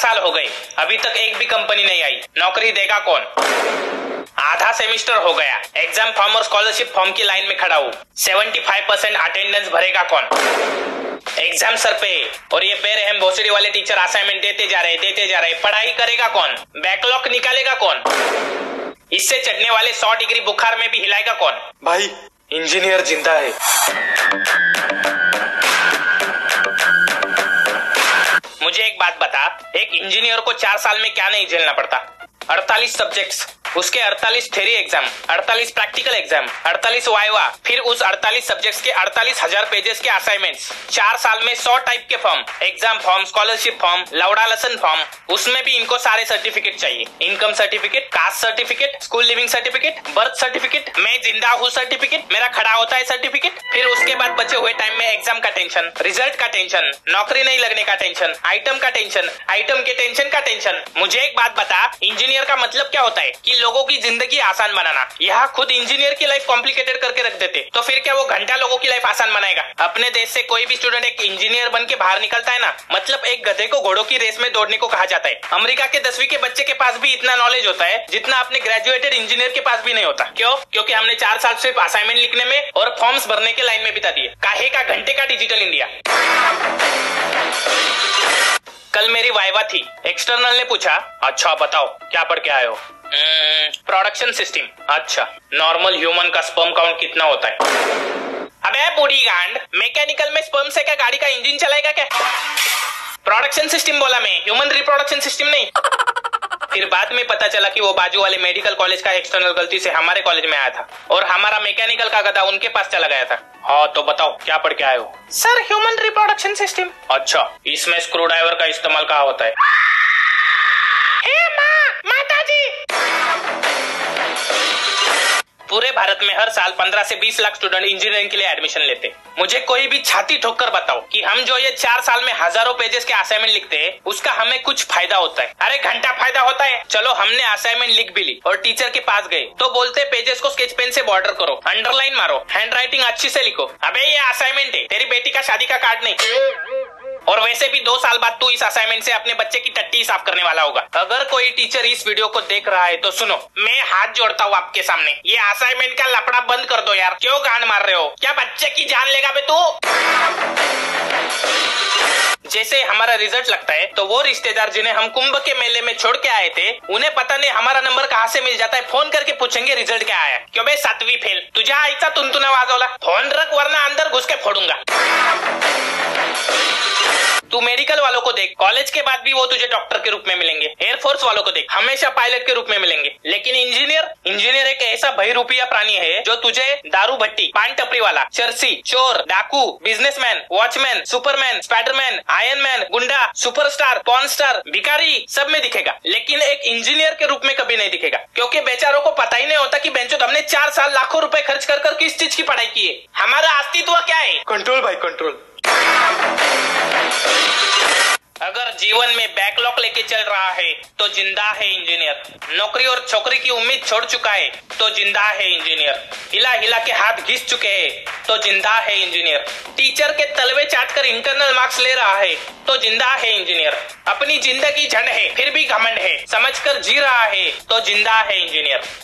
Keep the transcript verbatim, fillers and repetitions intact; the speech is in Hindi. साल हो गए, अभी तक एक भी कंपनी नहीं आई। नौकरी देगा कौन? आधा सेमेस्टर हो गया, एग्जाम फॉर्म और स्कॉलरशिप फॉर्म की लाइन में खड़ा हूँ। पचहत्तर परसेंट अटेंडेंस भरेगा कौन? एग्जाम सर पे, और ये बेरहम भोसड़ी वाले टीचर असाइनमेंट देते जा रहे देते जा रहे पढ़ाई करेगा कौन? बैकलॉग निकालेगा कौन? इससे चढ़ने वाले सौ डिग्री बुखार में भी हिलाएगा कौन? भाई इंजीनियर जिंदा है। मुझे एक बात बता, एक इंजीनियर को चार साल में क्या नहीं झेलना पड़ता? अड़तालीस सब्जेक्ट्स, उसके अड़तालीस थ्योरी एग्जाम, अड़तालीस प्रैक्टिकल एग्जाम, अड़तालीस वाइवा, फिर उस अड़तालीस सब्जेक्ट्स के अड़तालीस हजार पेजेस के असाइनमेंट्स, चार साल में सौ टाइप के form, exam form, scholarship form, लौड़ा लसन फॉर्म, उसमें भी इनको सारे सर्टिफिकेट चाहिए। Income certificate, caste certificate, school leaving certificate, birth certificate, मैं जिंदा हूँ सर्टिफिकेट, मेरा खड़ा होता है सर्टिफिकेट। फिर उसके बाद बचे हुए टाइम में एग्जाम का टेंशन, रिजल्ट का टेंशन, नौकरी नहीं लगने का टेंशन, आइटम का टेंशन, आइटम के टेंशन का टेंशन। मुझे एक बात बता, इंजीनियर का मतलब क्या होता है? कि लोगों की जिंदगी आसान बनाना। यहाँ खुद इंजीनियर की लाइफ कॉम्प्लिकेटेड करके रख देते, तो फिर क्या वो घंटा लोगों की लाइफ आसान बनाएगा? अपने देश से कोई भी स्टूडेंट एक इंजीनियर बन के बाहर निकलता है ना, मतलब एक गधे को घोड़ों की रेस में दौड़ने को कहा जाता है। अमेरिका के दसवीं के बच्चे के पास भी इतना नॉलेज होता है जितना अपने ग्रेजुएटेड इंजीनियर के पास भी नहीं होता। क्यों? क्योंकि हमने चार साल सिर्फ असाइनमेंट लिखने में और फॉर्म्स भरने के लाइन में बिता दिए। काहे का घंटे का डिजिटल इंडिया। कल मेरी वाइवा थी, एक्सटर्नल ने पूछा, अच्छा बताओ क्या पढ़ के आए हो? Production system. अच्छा, नॉर्मल ह्यूमन का स्पर्म काउंट कितना होता है? अबे बूढ़ी गांड, मैकेनिकल में स्पर्म से क्या गाड़ी का इंजन चलाएगा क्या? प्रोडक्शन सिस्टम बोला मैं, ह्यूमन रिप्रोडक्शन सिस्टम नहीं। फिर बाद में पता चला कि वो बाजू वाले मेडिकल कॉलेज का एक्सटर्नल गलती से हमारे कॉलेज में आया था और हमारा मैकेनिकल का गधा उनके पास चला गया था। हाँ तो बताओ क्या पढ़ के आए हो? Sir human reproduction system. अच्छा, इसमें स्क्रू ड्राइवर का इस्तेमाल कहाँ होता है? हे माँ, माताजी। पूरे भारत में हर साल पंद्रह से बीस लाख स्टूडेंट इंजीनियरिंग के लिए एडमिशन लेते। मुझे कोई भी छाती ठोककर बताओ कि हम जो ये चार साल में हजारों पेजेस के असाइनमेंट लिखते हैं, उसका हमें कुछ फायदा होता है? अरे घंटा फायदा होता है। चलो हमने असाइनमेंट लिख भी ली और टीचर के पास गए तो बोलते पेजेस को स्केच पेन से बॉर्डर करो, अंडरलाइन मारो, हैंड राइटिंग अच्छी से लिखो। अबे ये असाइनमेंट है, तेरी बेटी का शादी का कार्ड नहीं। और वैसे भी दो साल बाद तू इस असाइनमेंट से अपने बच्चे की टट्टी साफ करने वाला होगा। अगर कोई टीचर इस वीडियो को देख रहा है तो सुनो, मैं हाथ जोड़ता हूँ आपके सामने, ये असाइनमेंट का लफड़ा बंद कर दो यार। क्यों गांड मार रहे हो? क्या बच्चे की जान लेगा बे तू? जैसे हमारा रिजल्ट लगता है तो वो रिश्तेदार जिन्हें हम कुंभ के मेले में छोड़ के आए थे, उन्हें पता नहीं हमारा नंबर कहाँ से मिल जाता है। फोन करके पूछेंगे रिजल्ट क्या आया। क्यों बे सातवीं फेल? तुझे ऐसा तुनतुना वाजवला? फोन रख वरना अंदर घुस के फोड़ूंगा। तू मेडिकल वालों को देख, कॉलेज के बाद भी वो तुझे डॉक्टर के रूप में मिलेंगे। एयरफोर्स वालों को देख, हमेशा पायलट के रूप में मिलेंगे। लेकिन इंजीनियर इंजीनियर एक ऐसा बहिरूपिया प्राणी है जो तुझे दारू भट्टी, पान टपरी वाला, चरसी, चोर, डाकू, businessman, watchman, Superman, Spiderman, Ironman, गुंडा, सुपरस्टार, पॉर्नस्टार, भिखारी सब में दिखेगा, लेकिन एक इंजीनियर के रूप में कभी नहीं दिखेगा। क्योंकि बेचारों को पता ही नहीं होता कि बेंचो हमने चार साल लाखों रूपए खर्च कर कर किस चीज की पढ़ाई की है। हमारा अस्तित्व क्या है? कंट्रोल भाई, कंट्रोल। अगर जीवन में बैकलॉग लेके चल रहा है तो जिंदा है इंजीनियर। नौकरी और छोकरी की उम्मीद छोड़ चुका है तो जिंदा है इंजीनियर। हिला हिला के हाथ घिस चुके हैं तो जिंदा है इंजीनियर। टीचर के तलवे चाट कर इंटरनल मार्क्स ले रहा है तो जिंदा है इंजीनियर। अपनी जिंदगी झंड है फिर भी घमंड है समझकर जी रहा है तो जिंदा है इंजीनियर।